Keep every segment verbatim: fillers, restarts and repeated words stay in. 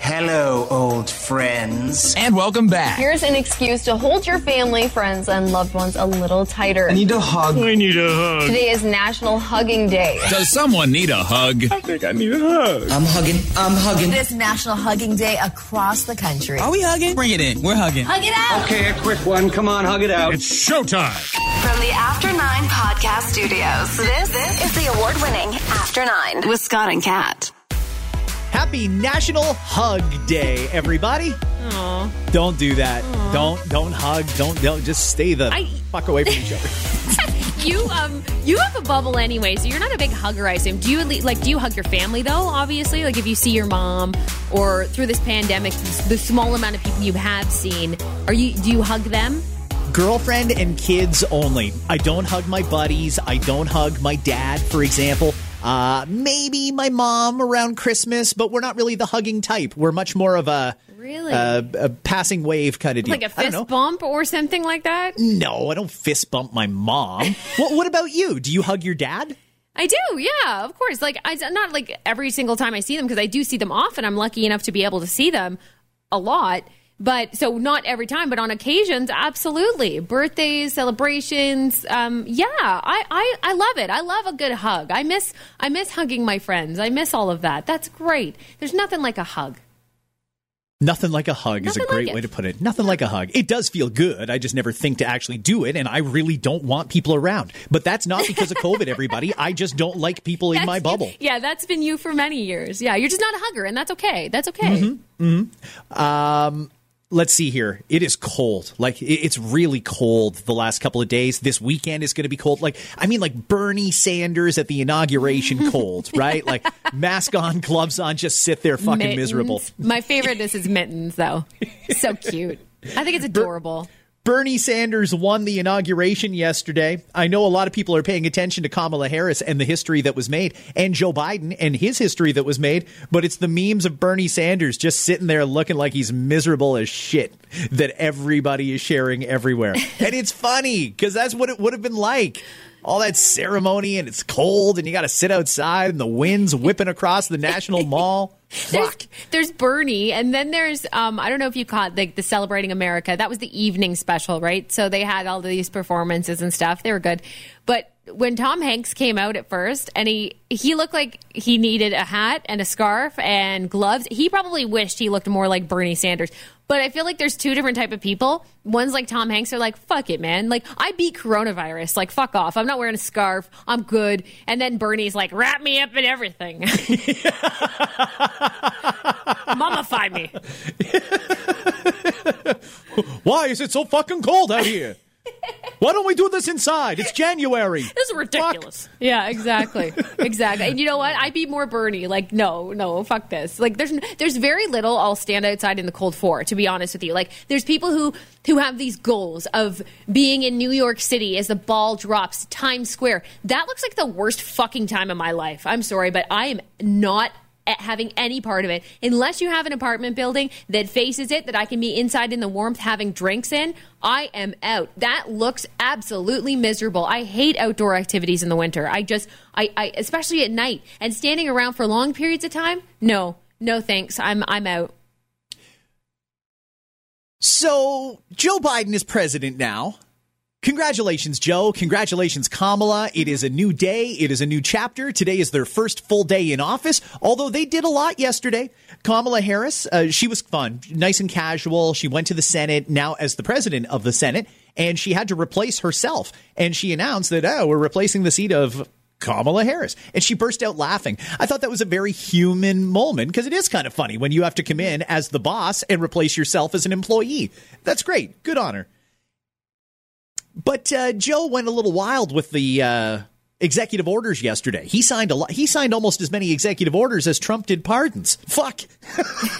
Hello, old friends. And welcome back. Here's an excuse to hold your family, friends, and loved ones a little tighter. I need a hug. I need a hug. Today is National Hugging Day. Does someone need a hug? I think I need a hug. I'm hugging. I'm hugging. It is National Hugging Day across the country. Are we hugging? Bring it in. We're hugging. Hug it out. Okay, a quick one. Come on, hug it out. It's showtime. From the After Nine podcast studios, this, this is the award-winning After Nine with Scott and Kat. Happy National Hug Day, everybody. Aww. Don't do that. Aww. Don't don't hug. Don't don't just stay the I, fuck away from each other. you um you have a bubble anyway, so you're not a big hugger, I assume. Do you like do you hug your family though? Obviously, like if you see your mom or through this pandemic, the small amount of people you have seen, are you do you hug them? Girlfriend and kids only. I don't hug my buddies. I don't hug my dad, for example. Uh, maybe my mom around Christmas, but we're not really the hugging type. We're much more of a really a, a passing wave kind of deal. Like a fist bump or something like that? No, I don't fist bump my mom. What, what about you? Do you hug your dad? I do, yeah, of course. Like I not like every single time I see them because I do see them often. I'm lucky enough to be able to see them a lot. But so not every time, but on occasions, absolutely. Birthdays, celebrations. Um, yeah, I, I, I love it. I love a good hug. I miss I miss hugging my friends. I miss all of that. That's great. There's nothing like a hug. Nothing like a hug nothing is a great like way to put it. Nothing like a hug. It does feel good. I just never think to actually do it. And I really don't want people around. But that's not because of COVID, everybody. I just don't like people in that's, my bubble. Yeah, that's been you for many years. Yeah, you're just not a hugger. And that's okay. That's okay. Mm-hmm, mm-hmm. Um... Let's see here. It is cold. Like, it's really cold the last couple of days. This weekend is going to be cold. Like, I mean, like Bernie Sanders at the inauguration cold, right? Like, mask on, gloves on, just sit there fucking mittens. Miserable. My favorite is his mittens, though. So cute. I think it's adorable. Ber- Bernie Sanders won the inauguration yesterday. I know a lot of people are paying attention to Kamala Harris and the history that was made, and Joe Biden and his history that was made, but it's the memes of Bernie Sanders just sitting there looking like he's miserable as shit that everybody is sharing everywhere. And it's funny because that's what it would have been like. All that ceremony, and it's cold, and you got to sit outside, and the wind's whipping across the National Mall. There's, there's Bernie, and then there's, um, I don't know if you caught the, the Celebrating America. That was the evening special, right? So they had all these performances and stuff. They were good. But when Tom Hanks came out at first, and he, he looked like he needed a hat and a scarf and gloves. He probably wished he looked more like Bernie Sanders. But I feel like there's two different type of people. One's like Tom Hanks are like, fuck it, man. Like, I beat coronavirus. Like, fuck off. I'm not wearing a scarf. I'm good. And then Bernie's like, wrap me up in everything. Mummify me. Why is it so fucking cold out here? Why don't we do this inside? It's January. This is ridiculous. Fuck. Yeah, exactly. Exactly. And you know what? I'd be more Bernie. Like, no, no, fuck this. Like, there's there's very little I'll stand outside in the cold for, to be honest with you. Like, there's people who, who have these goals of being in New York City as the ball drops, Times Square. That looks like the worst fucking time of my life. I'm sorry, but I am not having any part of it. Unless you have an apartment building that faces it, that I can be inside in the warmth having drinks in, I am out. That looks absolutely miserable. I hate outdoor activities in the winter. I just, I, I especially at night and standing around for long periods of time. No, no thanks. I'm, I'm out. So Joe Biden is president now. Congratulations, Joe. Congratulations, Kamala. It is a new day. It is a new chapter. Today is their first full day in office, although they did a lot yesterday. Kamala Harris, uh, she was fun, nice and casual. She went to the Senate now as the president of the Senate, and she had to replace herself. And she announced that, oh, we're replacing the seat of Kamala Harris. And she burst out laughing. I thought that was a very human moment because it is kind of funny when you have to come in as the boss and replace yourself as an employee. That's great. Good on her. But uh, Joe went a little wild with the uh, executive orders yesterday. He signed a lot. He signed almost as many executive orders as Trump did pardons. Fuck.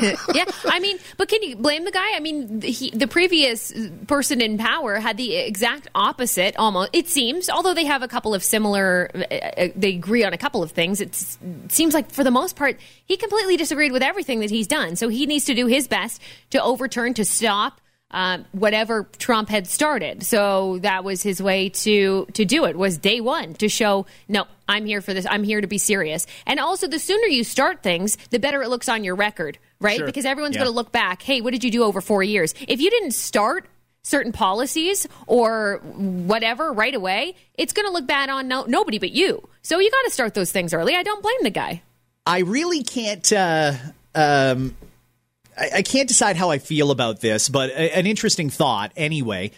Yeah, I mean, but can you blame the guy? I mean, he, the previous person in power had the exact opposite, almost, it seems, although they have a couple of similar, uh, they agree on a couple of things. It's, it seems like, for the most part, he completely disagreed with everything that he's done. So he needs to do his best to overturn, to stop Uh, whatever Trump had started. So that was his way to to do it, was day one, to show, no, I'm here for this. I'm here to be serious. And also, the sooner you start things, the better it looks on your record, right? Sure. Because everyone's yeah. going to look back. Hey, what did you do over four years? If you didn't start certain policies or whatever right away, it's going to look bad on no- nobody but you. So you got to start those things early. I don't blame the guy. I really can't... Uh, um I can't decide how I feel about this, but an interesting thought anyway.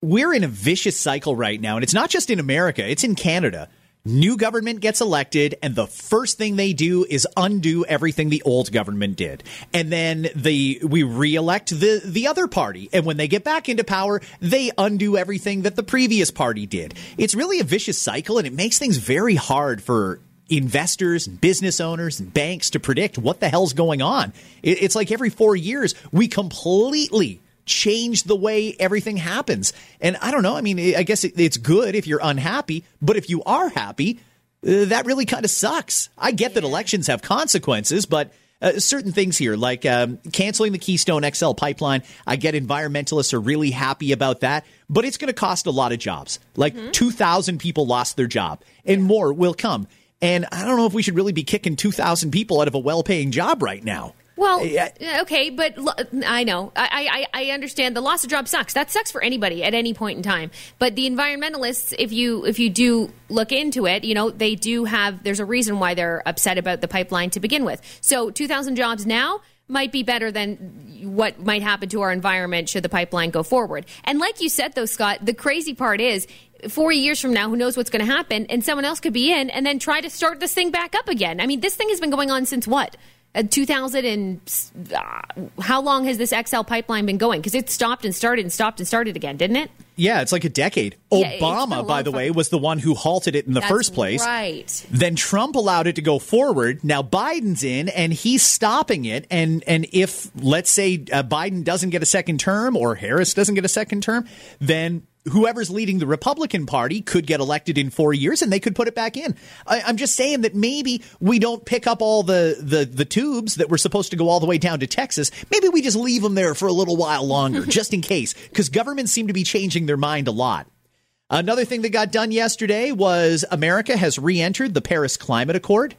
We're in a vicious cycle right now, and it's not just in America. It's in Canada. New government gets elected, and the first thing they do is undo everything the old government did. And then the we reelect the, the other party. And when they get back into power, they undo everything that the previous party did. It's really a vicious cycle, and it makes things very hard for investors and business owners and banks to predict what the hell's going on. It's like every four years we completely change the way everything happens. And I don't know. I mean, I guess it's good if you're unhappy, but if you are happy, that really kind of sucks. I get that elections have consequences, but uh, certain things here, like um, canceling the Keystone X L pipeline, I get environmentalists are really happy about that, but it's going to cost a lot of jobs. Like mm-hmm. two thousand people lost their job, and yeah. more will come. And I don't know if we should really be kicking two thousand people out of a well-paying job right now. Well, okay, but lo- I know. I, I I understand the loss of job sucks. That sucks for anybody at any point in time. But the environmentalists, if you if you do look into it, you know, they do have, there's a reason why they're upset about the pipeline to begin with. So two thousand jobs now might be better than what might happen to our environment should the pipeline go forward. And like you said, though, Scott, the crazy part is, four years from now, who knows what's going to happen, and someone else could be in and then try to start this thing back up again. I mean, this thing has been going on since what? two thousand and uh, how long has this X L pipeline been going? Because it stopped and started and stopped and started again, didn't it? Yeah, it's like a decade. Yeah, Obama, by the way, was the one who halted it in the That's first place. Right. Then Trump allowed it to go forward. Now Biden's in and he's stopping it. And and if, let's say, uh, Biden doesn't get a second term or Harris doesn't get a second term, then whoever's leading the Republican Party could get elected in four years and they could put it back in. I, I'm just saying that maybe we don't pick up all the, the, the tubes that were supposed to go all the way down to Texas. Maybe we just leave them there for a little while longer, just in case, because governments seem to be changing their mind a lot. Another thing that got done yesterday was America has re-entered the Paris Climate Accord.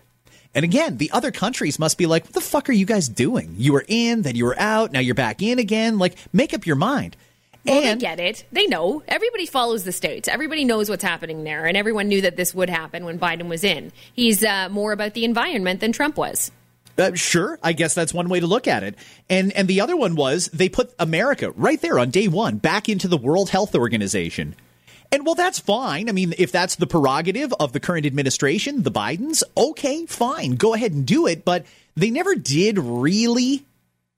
And again, the other countries must be like, what the fuck are you guys doing? You were in, then you were out, now you're back in again. Like, make up your mind. Well, and they get it. They know. Everybody follows the states. Everybody knows what's happening there. And everyone knew that this would happen when Biden was in. He's uh, more about the environment than Trump was. Uh, sure. I guess that's one way to look at it. And and the other one was they put America right there on day one back into the World Health Organization. And, well, that's fine. I mean, if that's the prerogative of the current administration, the Bidens, OK, fine. Go ahead and do it. But they never did really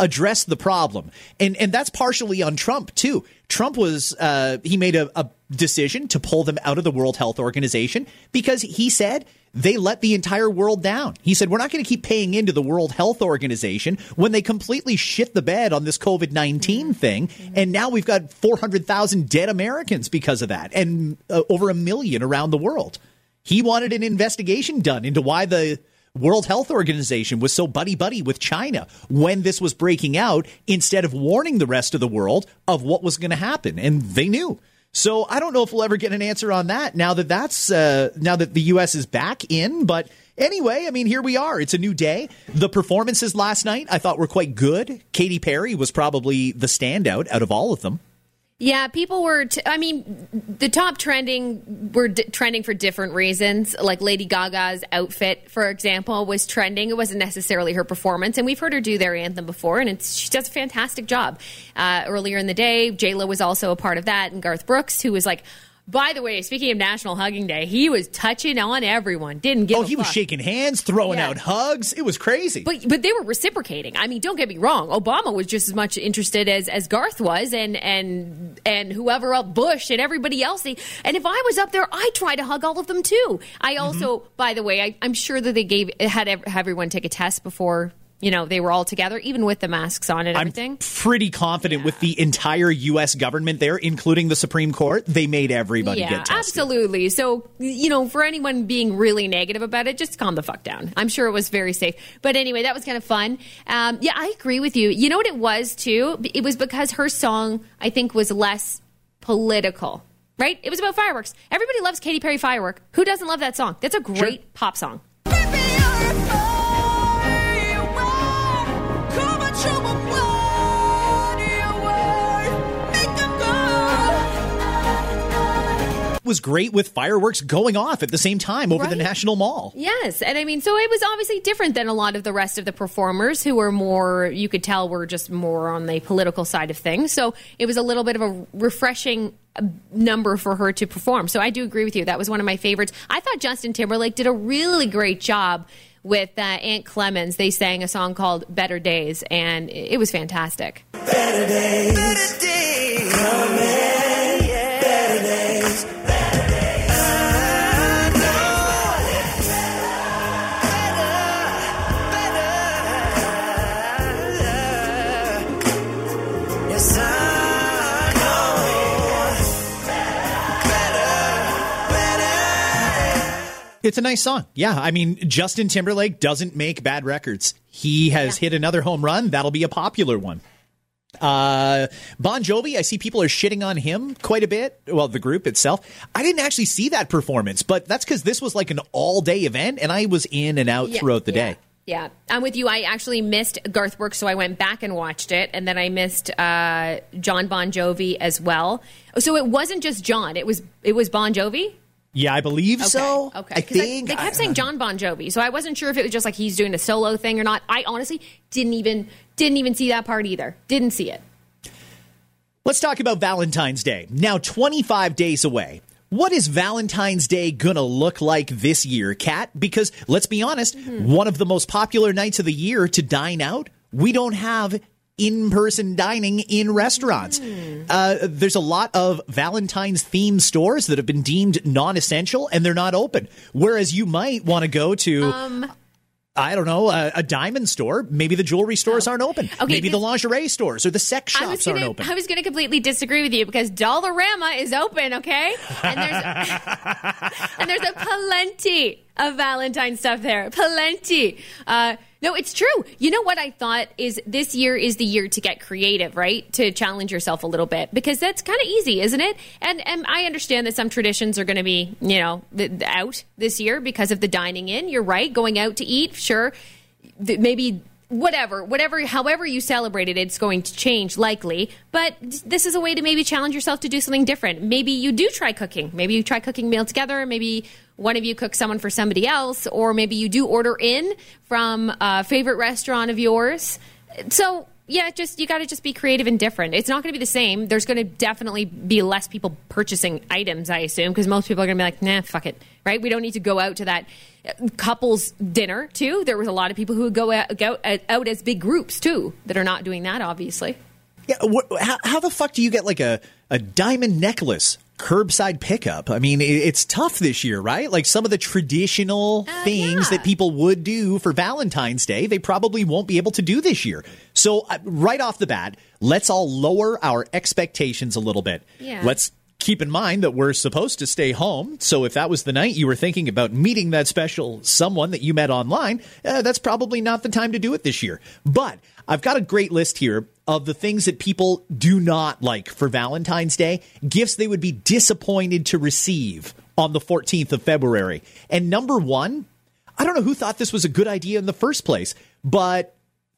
address the problem. And and that's partially on Trump, too. Trump was uh, he made a, a decision to pull them out of the World Health Organization because he said they let the entire world down. He said, we're not going to keep paying into the World Health Organization when they completely shit the bed on this COVID nineteen mm-hmm. thing. Mm-hmm. And now we've got four hundred thousand dead Americans because of that, and uh, over a million around the world. He wanted an investigation done into why the World Health Organization was so buddy-buddy with China when this was breaking out, instead of warning the rest of the world of what was going to happen. And they knew. So I don't know if we'll ever get an answer on that now that that's uh, now that the U S is back in. But anyway, I mean, here we are. It's a new day. The performances last night I thought were quite good. Katy Perry was probably the standout out of all of them. Yeah, people were, t- I mean, the top trending were d- trending for different reasons. Like Lady Gaga's outfit, for example, was trending. It wasn't necessarily her performance. And we've heard her do their anthem before, and it's, she does a fantastic job. Uh, earlier in the day, J-Lo was also a part of that, and Garth Brooks, who was like By the way, speaking of National Hugging Day, he was touching on everyone. Didn't give oh, a he fuck. Was shaking hands, throwing yeah. out hugs. It was crazy. But but they were reciprocating. I mean, don't get me wrong. Obama was just as much interested as, as Garth was, and and and whoever else, Bush and everybody else. And if I was up there, I tried to hug all of them too. I also, mm-hmm. by the way, I, I'm sure that they gave had everyone take a test before. You know, they were all together, even with the masks on and everything. I'm pretty confident yeah. with the entire U S government there, including the Supreme Court, they made everybody yeah, get tested. Absolutely. So, you know, for anyone being really negative about it, just calm the fuck down. I'm sure it was very safe. But anyway, that was kind of fun. Um, yeah, I agree with you. You know what it was, too? It was because her song, I think, was less political, right? It was about fireworks. Everybody loves Katy Perry Firework. Who doesn't love that song? That's a great sure. pop song. Was great with fireworks going off at the same time over right. the National Mall. Yes. And I mean, so it was obviously different than a lot of the rest of the performers who were more, you could tell, were just more on the political side of things. So it was a little bit of a refreshing number for her to perform. So I do agree with you. That was one of my favorites. I thought Justin Timberlake did a really great job with uh, Aunt Clemens. They sang a song called Better Days, and it was fantastic. Better days. Better days. Come in, yeah. Better days. It's a nice song. Yeah. I mean, Justin Timberlake doesn't make bad records. He has yeah. hit another home run. That'll be a popular one. Uh, Bon Jovi, I see people are shitting on him quite a bit. Well, the group itself. I didn't actually see that performance, but that's because this was like an all-day event, and I was in and out yeah, throughout the yeah. day. Yeah, I'm with you. I actually missed Garth Brooks, so I went back and watched it. And then I missed uh, Jon Bon Jovi as well. So it wasn't just John. It was it was Bon Jovi? Yeah, I believe okay. so. Okay, I think I, they kept I, saying Jon Bon Jovi, so I wasn't sure if it was just like he's doing a solo thing or not. I honestly didn't even didn't even see that part either. Didn't see it. Let's talk about Valentine's Day. Now twenty-five days away. What is Valentine's Day going to look like this year, Kat? Because let's be honest, mm-hmm. one of the most popular nights of the year to dine out, we don't have in-person dining in restaurants. Mm. Uh, there's a lot of Valentine's-themed stores that have been deemed non-essential, and they're not open. Whereas you might want to go to... Um. I don't know, a, a diamond store. Maybe the jewelry stores oh. aren't open. Okay, maybe this, the lingerie stores or the sex shops gonna, aren't open. I was going to completely disagree with you because Dollarama is open, okay? And there's, and there's a plenty of Valentine stuff there. Plenty. Uh, no, it's true. You know what I thought is this year is the year to get creative, right? To challenge yourself a little bit because that's kind of easy, isn't it? And and I understand that some traditions are going to be, you know, out this year because of the dining in. You're right. Going out to eat, sure. Maybe whatever, whatever, however you celebrate it, it's going to change likely. But this is a way to maybe challenge yourself to do something different. Maybe you do try cooking. Maybe you try cooking meal together. Maybe one of you cooks someone for somebody else, or maybe you do order in from a favorite restaurant of yours. So, yeah, just you got to just be creative and different. It's not going to be the same. There's going to definitely be less people purchasing items, I assume, because most people are going to be like, nah, fuck it, right? We don't need to go out to that couples dinner, too. There was a lot of people who would go out, go out as big groups, too, that are not doing that, obviously. Yeah, wh- how, how the fuck do you get, like, a, a diamond necklace curbside pickup? I mean, it's tough this year, right? Like some of the traditional uh, things yeah. that people would do for Valentine's Day, they probably won't be able to do this year. So uh, right off the bat, let's all lower our expectations a little bit. Yeah. Let's keep in mind that we're supposed to stay home. So if that was the night you were thinking about meeting that special someone that you met online, uh, that's probably not the time to do it this year. But I've got a great list here of the things that people do not like for Valentine's Day, gifts they would be disappointed to receive on the fourteenth of February. And number one, I don't know who thought this was a good idea in the first place, but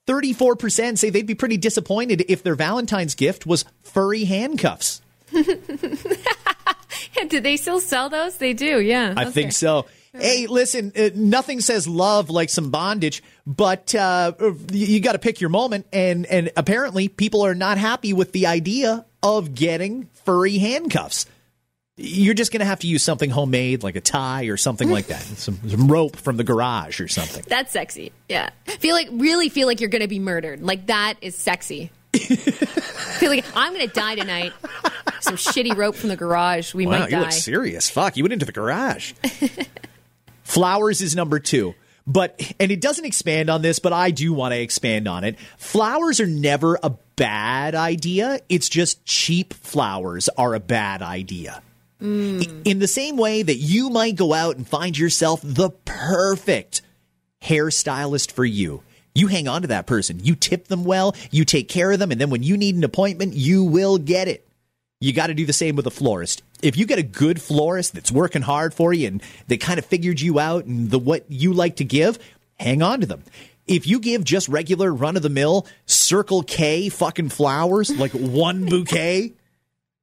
thirty-four percent say they'd be pretty disappointed if their Valentine's gift was furry handcuffs. Do they still sell those? They do, yeah. I think so. Hey, listen, uh, nothing says love like some bondage, but uh, you got to pick your moment. And, and apparently people are not happy with the idea of getting furry handcuffs. You're just going to have to use something homemade, like a tie or something like that. Some, some rope from the garage or something. That's sexy. Yeah. Feel like, really feel like you're going to be murdered. Like, that is sexy. Feel like I'm going to die tonight. Some shitty rope from the garage. We wow, might die. You look serious. Fuck, you went into the garage. Flowers is number two. But, and it doesn't expand on this, but I do want to expand on it. Flowers are never a bad idea. It's just cheap flowers are a bad idea. Mm. In the same way that you might go out and find yourself the perfect hairstylist for you. You hang on to that person. You tip them well. You take care of them. And then when you need an appointment, you will get it. You got to do the same with a florist. If you get a good florist that's working hard for you and they kind of figured you out and the what you like to give, hang on to them. If you give just regular run-of-the-mill Circle K fucking flowers, like one bouquet,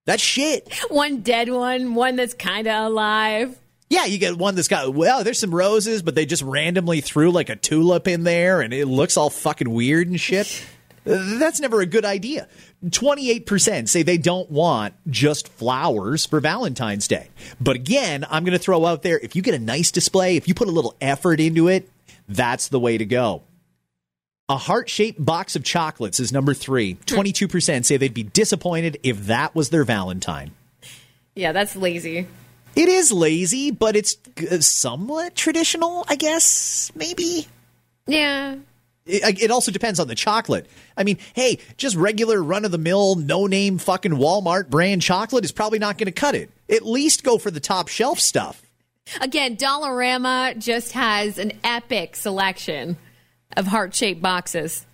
that's shit. One dead one, one that's kind of alive. Yeah, you get one that's got, well, there's some roses, but they just randomly threw like a tulip in there and it looks all fucking weird and shit. That's never a good idea. twenty-eight percent say they don't want just flowers for Valentine's Day. But again, I'm going to throw out there, if you get a nice display, if you put a little effort into it, that's the way to go. A heart-shaped box of chocolates is number three. twenty-two percent say they'd be disappointed if that was their Valentine. Yeah, that's lazy. It is lazy, but it's somewhat traditional, I guess, maybe. Yeah. It also depends on the chocolate. I mean, hey, just regular run-of-the-mill, no-name fucking Walmart brand chocolate is probably not going to cut it. At least go for the top shelf stuff. Again, Dollarama just has an epic selection of heart-shaped boxes.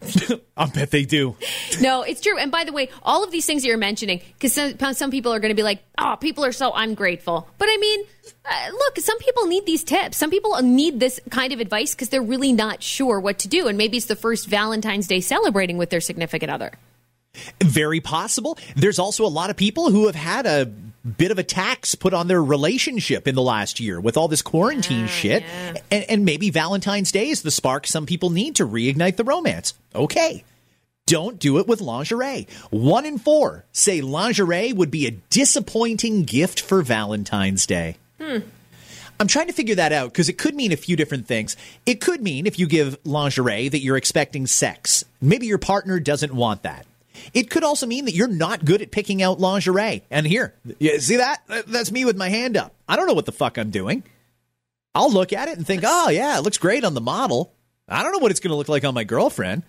I bet they do. No, it's true. And by the way, all of these things that you're mentioning, because some, some people are going to be like, oh, people are so ungrateful. But I mean, uh, look, some people need these tips. Some people need this kind of advice because they're really not sure what to do. And maybe it's the first Valentine's Day celebrating with their significant other. Very possible. There's also a lot of people who have had a bit of a tax put on their relationship in the last year with all this quarantine ah, shit. Yeah. And, and maybe Valentine's Day is the spark some people need to reignite the romance. Okay. Don't do it with lingerie. One in four say lingerie would be a disappointing gift for Valentine's Day. Hmm. I'm trying to figure that out because it could mean a few different things. It could mean if you give lingerie that you're expecting sex. Maybe your partner doesn't want that. It could also mean that you're not good at picking out lingerie. And here, you see that? That's me with my hand up. I don't know what the fuck I'm doing. I'll look at it and think, oh, yeah, it looks great on the model. I don't know what it's going to look like on my girlfriend.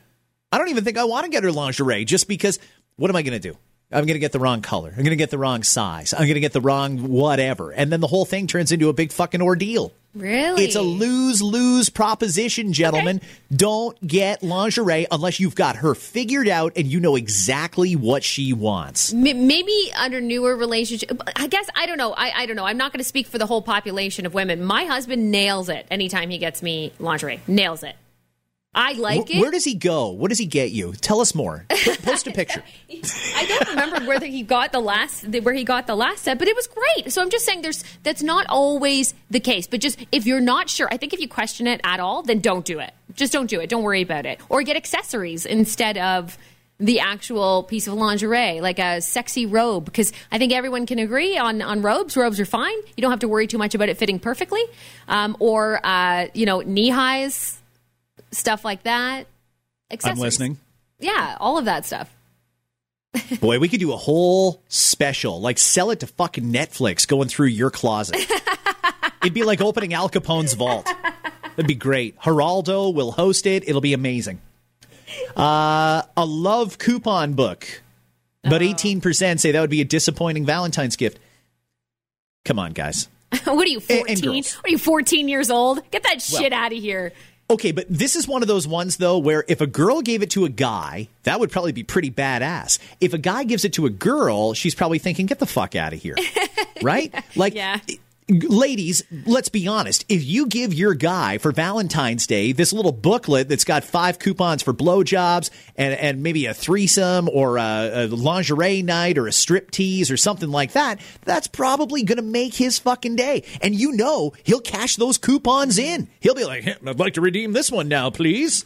I don't even think I want to get her lingerie just because what am I going to do? I'm going to get the wrong color. I'm going to get the wrong size. I'm going to get the wrong whatever. And then the whole thing turns into a big fucking ordeal. Really? It's a lose-lose proposition, gentlemen. Okay. Don't get lingerie unless you've got her figured out and you know exactly what she wants. Maybe under newer relationship, I guess, I don't know. I, I don't know. I'm not going to speak for the whole population of women. My husband nails it anytime he gets me lingerie. Nails it. I like it. Where does he go? What does he get you? Tell us more. Post a picture. I don't remember where he got the last where he got the last set, but it was great. So I'm just saying, there's that's not always the case. But just if you're not sure, I think if you question it at all, then don't do it. Just don't do it. Don't worry about it. Or get accessories instead of the actual piece of lingerie, like a sexy robe, because I think everyone can agree on, on robes. Robes are fine. You don't have to worry too much about it fitting perfectly, um, or uh, you know, knee highs. Stuff like that. I'm listening. Yeah, all of that stuff. Boy, we could do a whole special. Like, sell it to fucking Netflix going through your closet. It'd be like opening Al Capone's vault. That'd be great. Geraldo will host it. It'll be amazing. Uh, a love coupon book. But oh. eighteen percent say that would be a disappointing Valentine's gift. Come on, guys. What are you, fourteen? What are you, fourteen years old? Get that shit well, out of here. Okay, but this is one of those ones, though, where if a girl gave it to a guy, that would probably be pretty badass. If a guy gives it to a girl, she's probably thinking, get the fuck out of here. Right? Like, yeah. Ladies, let's be honest. If you give your guy for Valentine's Day this little booklet that's got five coupons for blowjobs and, and maybe a threesome or a, a lingerie night or a strip tease or something like that, that's probably going to make his fucking day. And you know he'll cash those coupons in. He'll be like, hey, I'd like to redeem this one now, please.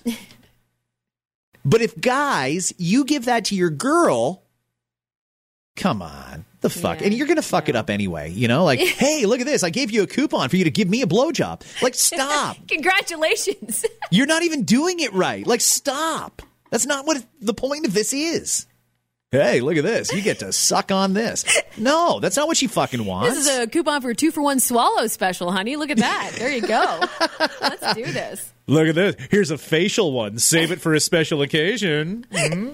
But if guys, you give that to your girl, come on. The fuck? Yeah. And you're going to fuck yeah. it up anyway. You know, like, hey, look at this. I gave you a coupon for you to give me a blowjob. Like, stop. Congratulations. You're not even doing it right. Like, stop. That's not what the point of this is. Hey, look at this. You get to suck on this. No, that's not what she fucking wants. This is a coupon for a two-for-one swallow special, honey. Look at that. There you go. Let's do this. Look at this. Here's a facial one. Save it for a special occasion. Mm-hmm.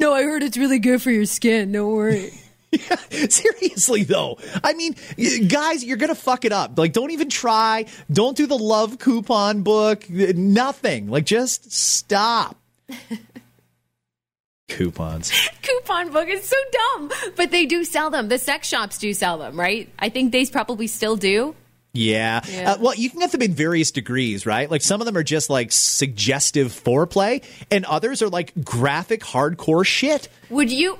No, I heard it's really good for your skin. Don't worry. Yeah, seriously, though. I mean, guys, you're going to fuck it up. Like, don't even try. Don't do the love coupon book. Nothing. Like, just stop. Coupons. Coupon book is so dumb. But they do sell them. The sex shops do sell them, right? I think they probably still do. Yeah. yeah. Uh, well, you can get them in various degrees, right? Like, some of them are just like suggestive foreplay, and others are like graphic hardcore shit. Would you...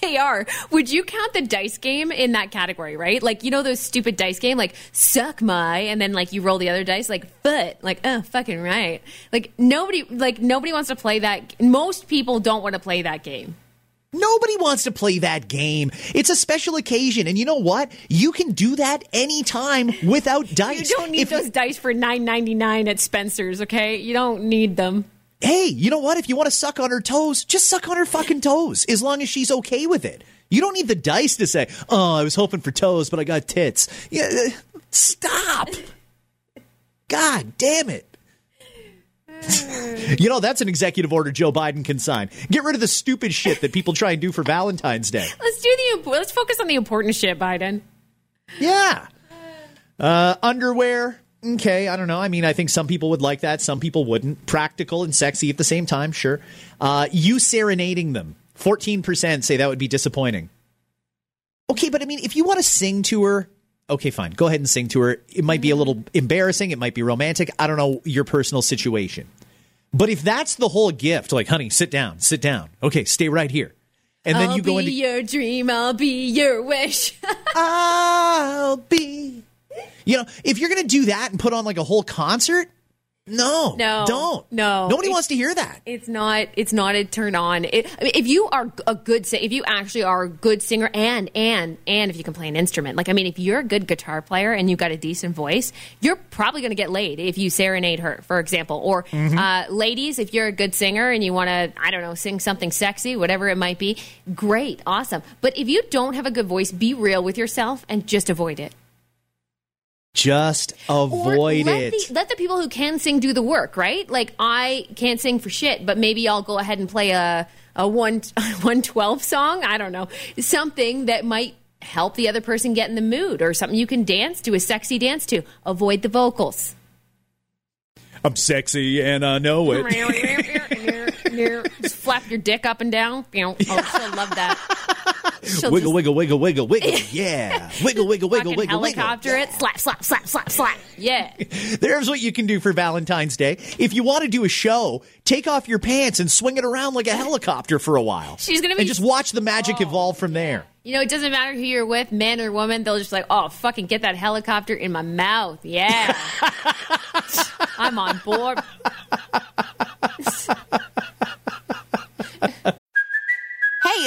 They are. Would you count the dice game in that category, right? Like, you know those stupid dice game, like, suck my, and then, like, you roll the other dice, like, foot, like, oh, fucking right. Like, nobody, like, nobody wants to play that. Most people don't want to play that game. Nobody wants to play that game. It's a special occasion. And you know what? You can do that anytime without dice. You don't need if those you- dice for nine ninety-nine at Spencer's, okay? You don't need them. Hey, you know what? If you want to suck on her toes, just suck on her fucking toes, as long as she's okay with it. You don't need the dice to say, oh, I was hoping for toes, but I got tits. Yeah, stop. God damn it. You know, that's an executive order Joe Biden can sign. Get rid of the stupid shit that people try and do for Valentine's Day. Let's do the let's focus on the important shit, Biden. Yeah. Uh, underwear. Okay, I don't know. I mean, I think some people would like that. Some people wouldn't. Practical and sexy at the same time, sure. Uh, you serenading them. fourteen percent say that would be disappointing. Okay, but I mean, if you want to sing to her, okay, fine. Go ahead and sing to her. It might be a little embarrassing. It might be romantic. I don't know your personal situation. But if that's the whole gift, like, honey, sit down, sit down. Okay, stay right here. And then I'll you go into... I'll be your dream. I'll be your wish. I'll be... You know, if you're going to do that and put on like a whole concert, no, no, don't. No, nobody it's, wants to hear that. It's not. It's not a turn on. It, I mean, if you are a good, if you actually are a good singer, and and and if you can play an instrument, like I mean, if you're a good guitar player and you've got a decent voice, you're probably going to get laid if you serenade her, for example. Or mm-hmm. uh, ladies, if you're a good singer and you want to, I don't know, sing something sexy, whatever it might be, great, awesome. But if you don't have a good voice, be real with yourself and just avoid it. Just avoid let it. The, let the people who can sing do the work, right? Like, I can't sing for shit, but maybe I'll go ahead and play a, a one twelve song. I don't know. Something that might help the other person get in the mood, or something you can dance to, a sexy dance to. Avoid the vocals. I'm sexy and I know it. Just flap your dick up and down. Oh, she'll love that. She'll wiggle, just... wiggle, wiggle, wiggle, wiggle. Yeah. Wiggle, wiggle, wiggle, wiggle, helicopter wiggle. Helicopter it. Yeah. Slap, slap, slap, slap, slap. Yeah. There's what you can do for Valentine's Day. If you want to do a show, take off your pants and swing it around like a helicopter for a while. She's going to be. And just watch the magic oh, evolve from there. You know, it doesn't matter who you're with, man or woman. They'll just like, oh, fucking get that helicopter in my mouth. Yeah. I'm on board. Hey,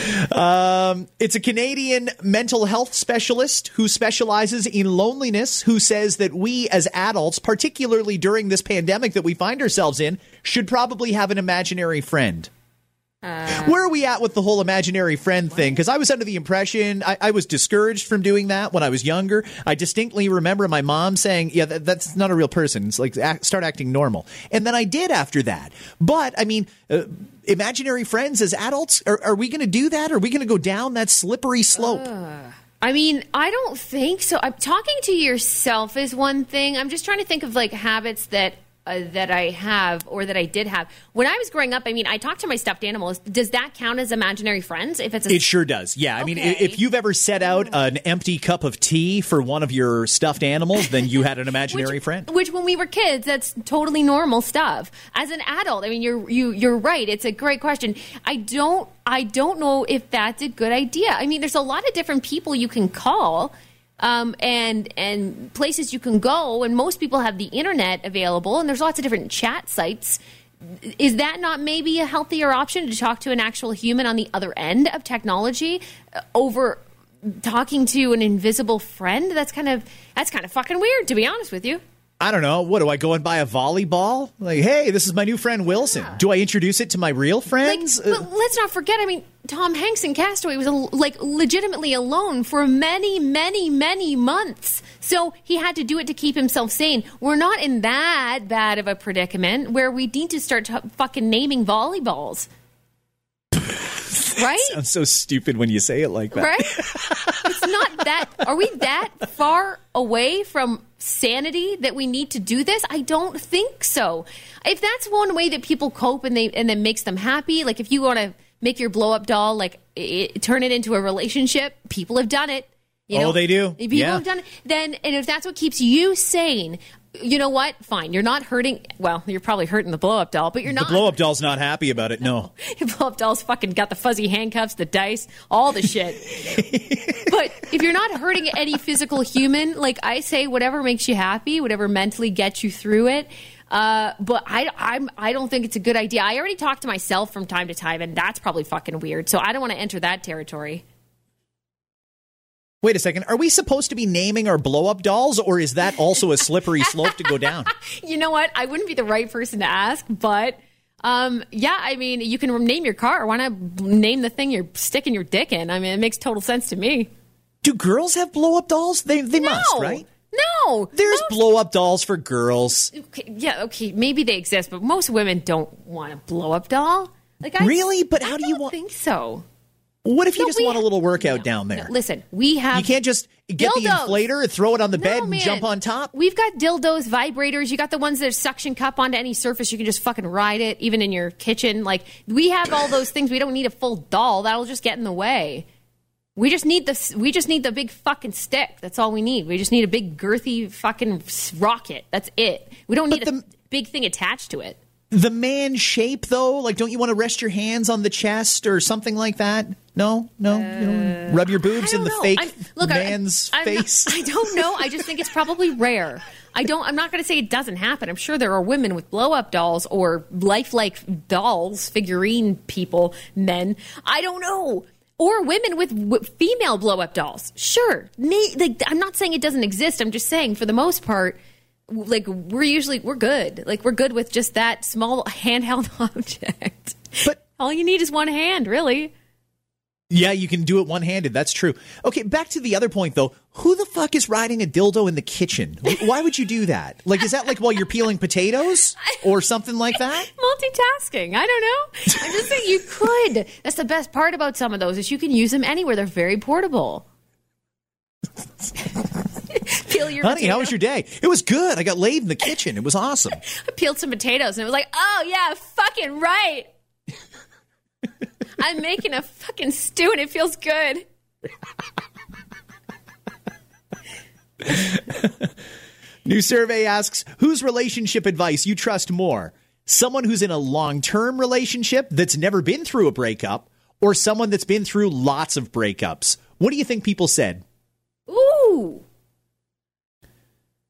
Um, it's a Canadian mental health specialist who specializes in loneliness, who says that we as adults, particularly during this pandemic that we find ourselves in, should probably have an imaginary friend. Uh, Where are we at with the whole imaginary friend thing? Because I was under the impression I, I was discouraged from doing that when I was younger. I distinctly remember my mom saying, yeah, that, that's not a real person. It's like, act, start acting normal. And then I did after that. But I mean, uh, imaginary friends as adults, are, are we going to do that? Are we going to go down that slippery slope? Uh. I mean, I don't think so. I'm, talking to yourself is one thing. I'm just trying to think of like habits that uh, that I have or that I did have. When I was growing up, I mean, I talked to my stuffed animals. Does that count as imaginary friends? If it's a... It sure does. Yeah. I okay. mean, if you've ever set out an empty cup of tea for one of your stuffed animals, then you had an imaginary which, friend. Which when we were kids, that's totally normal stuff. As an adult, I mean, you're, you, you're right. It's a great question. I don't, I don't know if that's a good idea. I mean, there's a lot of different people you can call. Um, and and places you can go, and most people have the internet available, and there's lots of different chat sites. Is that not maybe a healthier option, to talk to an actual human on the other end of technology over talking to an invisible friend? That's kind of that's kind of fucking weird, to be honest with you. I don't know. What, do I go and buy a volleyball? Like, hey, this is my new friend Wilson. Yeah. Do I introduce it to my real friends? Like, but let's not forget, I mean, Tom Hanks in Castaway was, like, legitimately alone for many, many, many months. So he had to do it to keep himself sane. We're not in that bad of a predicament where we need to start t- fucking naming volleyballs. Right? Sounds so stupid when you say it like that. Right? It's not that... Are we that far away from sanity that we need to do this? I don't think so. If that's one way that people cope and they and that makes them happy, like if you want to make your blow-up doll, like it, turn it into a relationship, people have done it. You know? Oh, they do. People yeah. have done it. Then, and if that's what keeps you sane... You know what? Fine. You're not hurting. Well, you're probably hurting the blow-up doll, but you're not. The blow-up doll's not happy about it, no. The blow-up doll's fucking got the fuzzy handcuffs, the dice, all the shit. But if you're not hurting any physical human, like I say, whatever makes you happy, whatever mentally gets you through it. Uh, but I, I'm, I don't think it's a good idea. I already talk to myself from time to time, and that's probably fucking weird. So I don't want to enter that territory. Wait a second. Are we supposed to be naming our blow-up dolls, or is that also a slippery slope to go down? You know what? I wouldn't be the right person to ask, but um, yeah, I mean, you can name your car. Why not name the thing you're sticking your dick in? I mean, it makes total sense to me. Do girls have blow-up dolls? They they no. must, right? No. There's most... blow-up dolls for girls. Okay, yeah, okay, maybe they exist, but most women don't want a blow-up doll. Like, I, really? But how I do you want? I don't think so. What if you no, just want a little workout no, down there? No, listen, we have... You can't just get dildos. The inflator, throw it on the no, bed, and man. jump on top? We've got dildos, vibrators. You got the ones that are suction cup onto any surface. You can just fucking ride it, even in your kitchen. Like, we have all those things. We don't need a full doll. That'll just get in the way. We just need the, we just need the big fucking stick. That's all we need. We just need a big, girthy fucking rocket. That's it. We don't but need the, a big thing attached to it. The man shape, though? Like, don't you want to rest your hands on the chest or something like that? No, no, uh, rub your boobs in the know. fake I'm, look, man's I'm, I'm face. Not, I don't know. I just think it's probably rare. I don't. I'm not going to say it doesn't happen. I'm sure there are women with blow-up dolls or lifelike dolls, figurine people, men. I don't know. Or women with, with female blow-up dolls. Sure. May, like, I'm not saying it doesn't exist. I'm just saying for the most part, like we're usually we're good. Like we're good with just that small handheld object. But all you need is one hand, really. Yeah, you can do it one-handed. That's true. Okay, back to the other point, though. Who the fuck is riding a dildo in the kitchen? Why would you do that? Like, is that like while you're peeling potatoes or something like that? Multitasking. I don't know. I'm just saying you could. That's the best part about some of those is you can use them anywhere. They're very portable. Peel your Honey, potato. How was your day? It was good. I got laid in the kitchen. It was awesome. I peeled some potatoes, and it was like, oh, yeah, fucking right. I'm making a fucking stew, and it feels good. New survey asks, whose relationship advice you trust more? Someone who's in a long-term relationship that's never been through a breakup, or someone that's been through lots of breakups? What do you think people said? Ooh.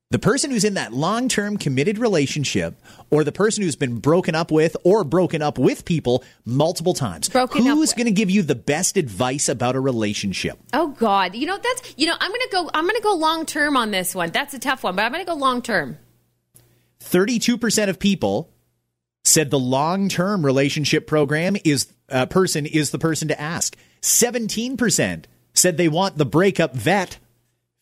The person who's in that long-term committed relationship or the person who's been broken up with or broken up with people multiple times. Broken up with. Who's going to give you the best advice about a relationship? Oh, God. You know, that's you know, I'm going to go I'm going to go long-term on this one. That's a tough one, but I'm going to go long-term. thirty-two percent of people said the long-term relationship program is uh, person is the person to ask. seventeen percent said they want the breakup vet.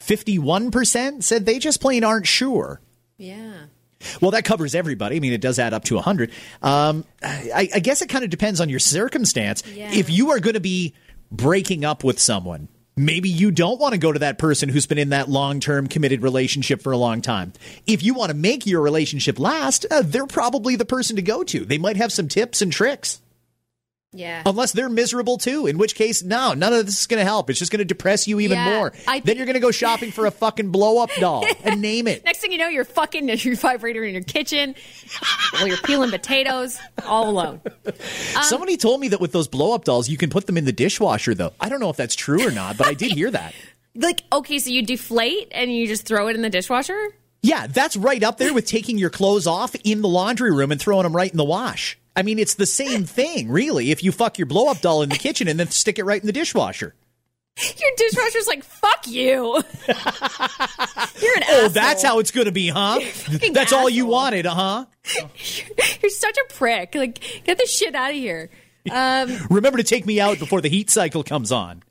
fifty-one percent said they just plain aren't sure. Yeah. Well, that covers everybody. I mean, it does add up to one hundred. Um, I, I guess it kind of depends on your circumstance. Yeah. If you are going to be breaking up with someone, Maybe you don't want to go to that person who's been in that long-term committed relationship for a long time. If you want to make your relationship last, uh, they're probably the person to go to. They might have some tips and tricks. Yeah. Unless they're miserable, too, in which case, no, none of this is going to help. It's just going to depress you even yeah, more. I th- then you're going to go shopping for a fucking blow-up doll and name it. Next thing you know, you're fucking your vibrator in your kitchen while you're peeling potatoes all alone. Um, Somebody told me that with those blow-up dolls, you can put them in the dishwasher, though. I don't know if that's true or not, but I did hear that. Like, okay, so you deflate and you just throw it in the dishwasher? Yeah, that's right up there with taking your clothes off in the laundry room and throwing them right in the wash. I mean, it's the same thing, really, if you fuck your blow-up doll in the kitchen and then stick it right in the dishwasher. Your dishwasher's like, fuck you. You're an oh, asshole. That's how it's going to be, huh? That's asshole. All you wanted, huh? You're such a prick. Like, get this shit out of here. Um, Remember to take me out before the heat cycle comes on.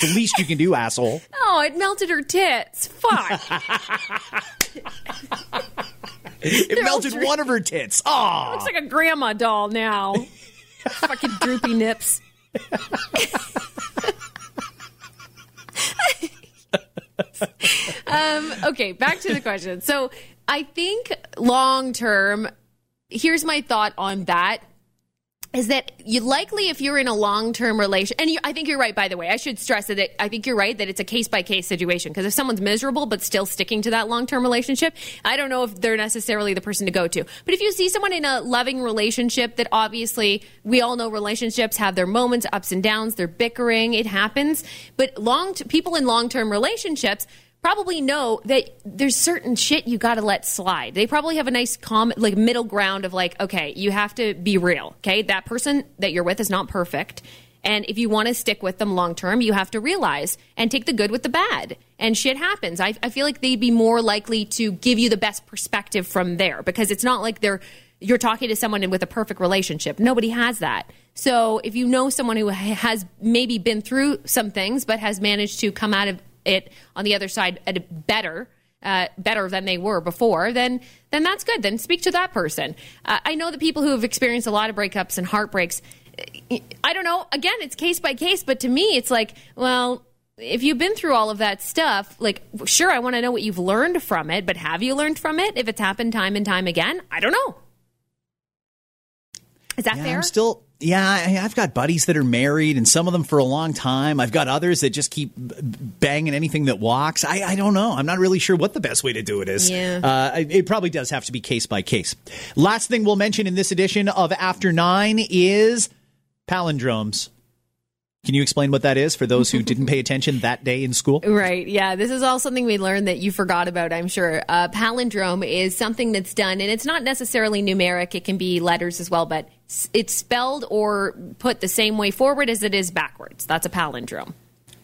The least you can do, asshole. Oh, it melted her tits. Fuck. It They're melted dro- one of her tits. Aw. Looks like a grandma doll now. Fucking droopy nips. um, okay, back to the question. So I think long term, here's my thought on that. Is that you likely if you're in a long-term relation, and you, I think you're right, by the way, I should stress that it, I think you're right that it's a case-by-case situation, because if someone's miserable but still sticking to that long-term relationship, I don't know if they're necessarily the person to go to. But if you see someone in a loving relationship that obviously, we all know relationships have their moments, ups and downs, they're bickering, it happens, but long t- people in long-term relationships probably know that there's certain shit you got to let slide. They probably have a nice calm, like middle ground of like, okay, you have to be real. Okay. That person that you're with is not perfect. And if you want to stick with them long term, you have to realize and take the good with the bad. And shit happens. I, I feel like they'd be more likely to give you the best perspective from there, because it's not like they're you're talking to someone with a perfect relationship. Nobody has that. So if you know someone who has maybe been through some things but has managed to come out of it on the other side at a better uh better than they were before, then then that's good. Then speak to that person. uh, I know that people who have experienced a lot of breakups and heartbreaks, I don't know, again, it's case by case, but to me it's like, well, if you've been through all of that stuff, like, sure, I want to know what you've learned from it, but have you learned from it if it's happened time and time again? I don't know. Is that yeah, fair? I'm still Yeah, I've got buddies that are married, and some of them for a long time. I've got others that just keep banging anything that walks. I, I don't know. I'm not really sure what the best way to do it is. Yeah. Uh, it probably does have to be case by case. Last thing we'll mention in this edition of After Nine is palindromes. Can you explain what that is for those who didn't pay attention that day in school? Right. Yeah. This is all something we learned that you forgot about, I'm sure. Uh, palindrome is something that's done, and it's not necessarily numeric. It can be letters as well, but it's spelled or put the same way forward as it is backwards. That's a palindrome.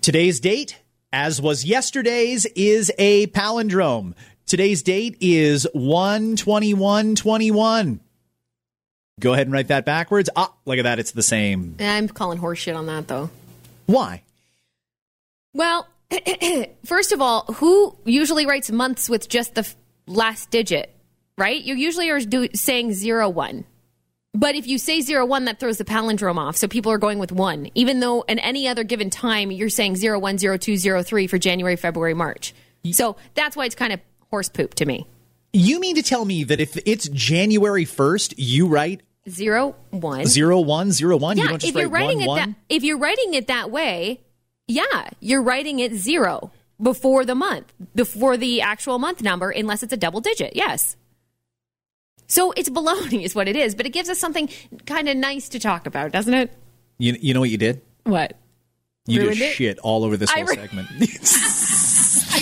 Today's date, as was yesterday's, is a palindrome. Today's date is one twenty-one twenty-one. Go ahead and write that backwards. Ah, look at that. It's the same. I'm calling horseshit on that, though. Why? Well, first of all, who usually writes months with just the last digit, right? You usually are do- saying zero one. But if you say zero one, that throws the palindrome off. So people are going with one, even though at any other given time, you're saying zero one, zero two, zero three for January, February, March. So that's why it's kind of horse poop to me. You mean to tell me that if it's January first, you write zero one zero one zero one? Yeah, you don't just if you're write writing one, it one? That, if you're writing it that way, yeah, you're writing it zero before the month, before the actual month number, unless it's a double digit. Yes. So it's baloney is what it is, but it gives us something kind of nice to talk about, doesn't it? You you know what you did? What? You Ruined did it? Shit all over this whole re- segment.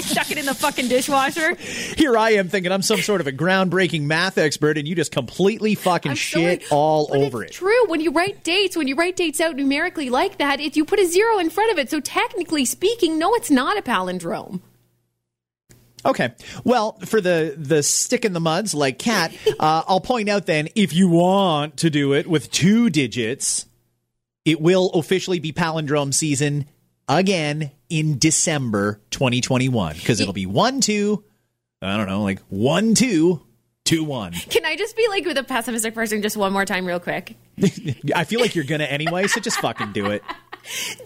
Stuck it in the fucking dishwasher. Here I am thinking I'm some sort of a groundbreaking math expert, and you just completely fucking shit all over it. It's true. When you write dates, when you write dates out numerically like that, if you put a zero in front of it, so technically speaking, no, it's not a palindrome. Okay. Well, for the, the stick in the muds like Kat, uh, I'll point out then, if you want to do it with two digits, it will officially be palindrome season again in December twenty twenty-one, because it'll be one, two, I don't know, like one, two, two, one. Can I just be like with a pessimistic person just one more time real quick? I feel like you're going to anyway, so just fucking do it.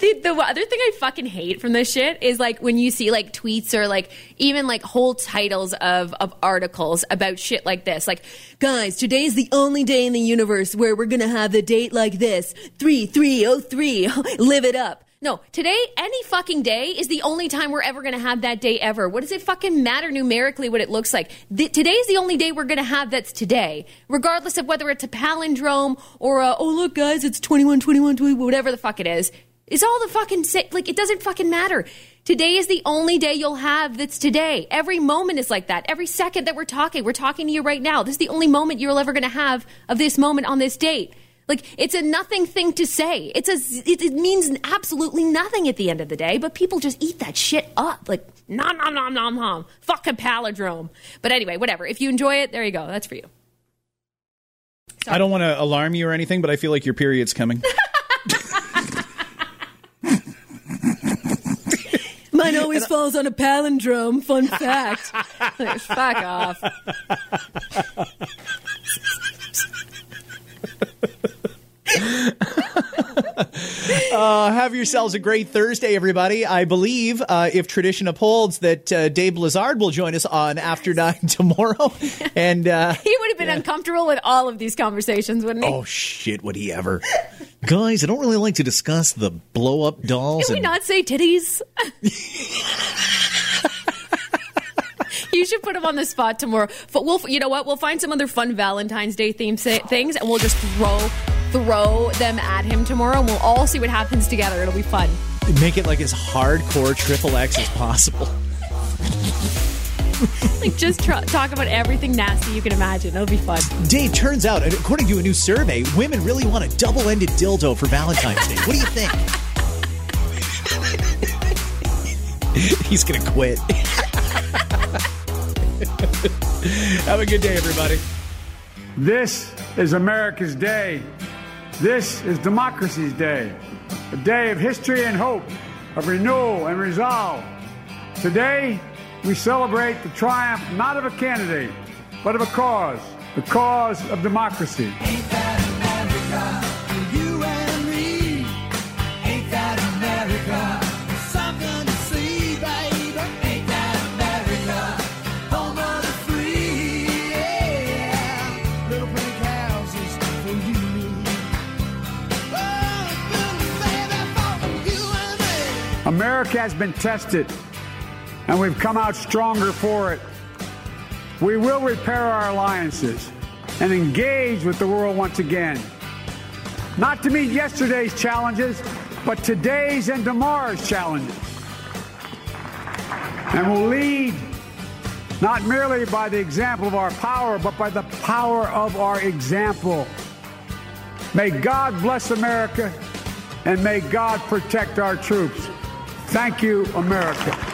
The, the other thing I fucking hate from this shit is like when you see like tweets or like even like whole titles of, of articles about shit like this. Like, guys, today's the only day in the universe where we're going to have a date like this. three three oh three Live it up. No, today, any fucking day is the only time we're ever going to have that day ever. What does it fucking matter numerically what it looks like? The, today's the only day we're going to have that's today, regardless of whether it's a palindrome or a, oh, look, guys, it's twenty-one, twenty-one, twenty-one, whatever the fuck it is. It's all the fucking, like, it doesn't fucking matter. Today is the only day you'll have that's today. Every moment is like that. Every second that we're talking, we're talking to you right now. This is the only moment you're ever going to have of this moment on this date. Like, it's a nothing thing to say. It's a, it, it means absolutely nothing at the end of the day, but people just eat that shit up. Like, nom, nom, nom, nom, nom. Fuck a palindrome. But anyway, whatever. If you enjoy it, there you go. That's for you. Sorry. I don't want to alarm you or anything, but I feel like your period's coming. Mine always falls on a palindrome. Fun fact. Like, fuck off. uh, have yourselves a great Thursday, everybody. I believe, uh, if tradition upholds, that uh, Dave Blizzard will join us on After Nine tomorrow. And uh, he would have been yeah. uncomfortable with all of these conversations, wouldn't he? Oh, shit, would he ever. Guys, I don't really like to discuss the blow-up dolls. Can we and- not say titties? You should put him on the spot tomorrow. But we'll, you know what? We'll find some other fun Valentine's Day themed things, and we'll just throw throw them at him tomorrow, and we'll all see what happens together. It'll be fun. Make it like as hardcore triple X as possible. Like, just tr- talk about everything nasty you can imagine. It'll be fun. Dave, turns out, according to a new survey, women really want a double-ended dildo for Valentine's Day. What do you think? He's going to quit. Have a good day, everybody. This is America's day. This is democracy's day. A day of history and hope, of renewal and resolve. Today, we celebrate the triumph not of a candidate, but of a cause. The cause of democracy. Ain't that America for you and me? Ain't that America? America has been tested, and we've come out stronger for it. We will repair our alliances and engage with the world once again. Not to meet yesterday's challenges, but today's and tomorrow's challenges. And we'll lead not merely by the example of our power, but by the power of our example. May God bless America, and may God protect our troops. Thank you, America.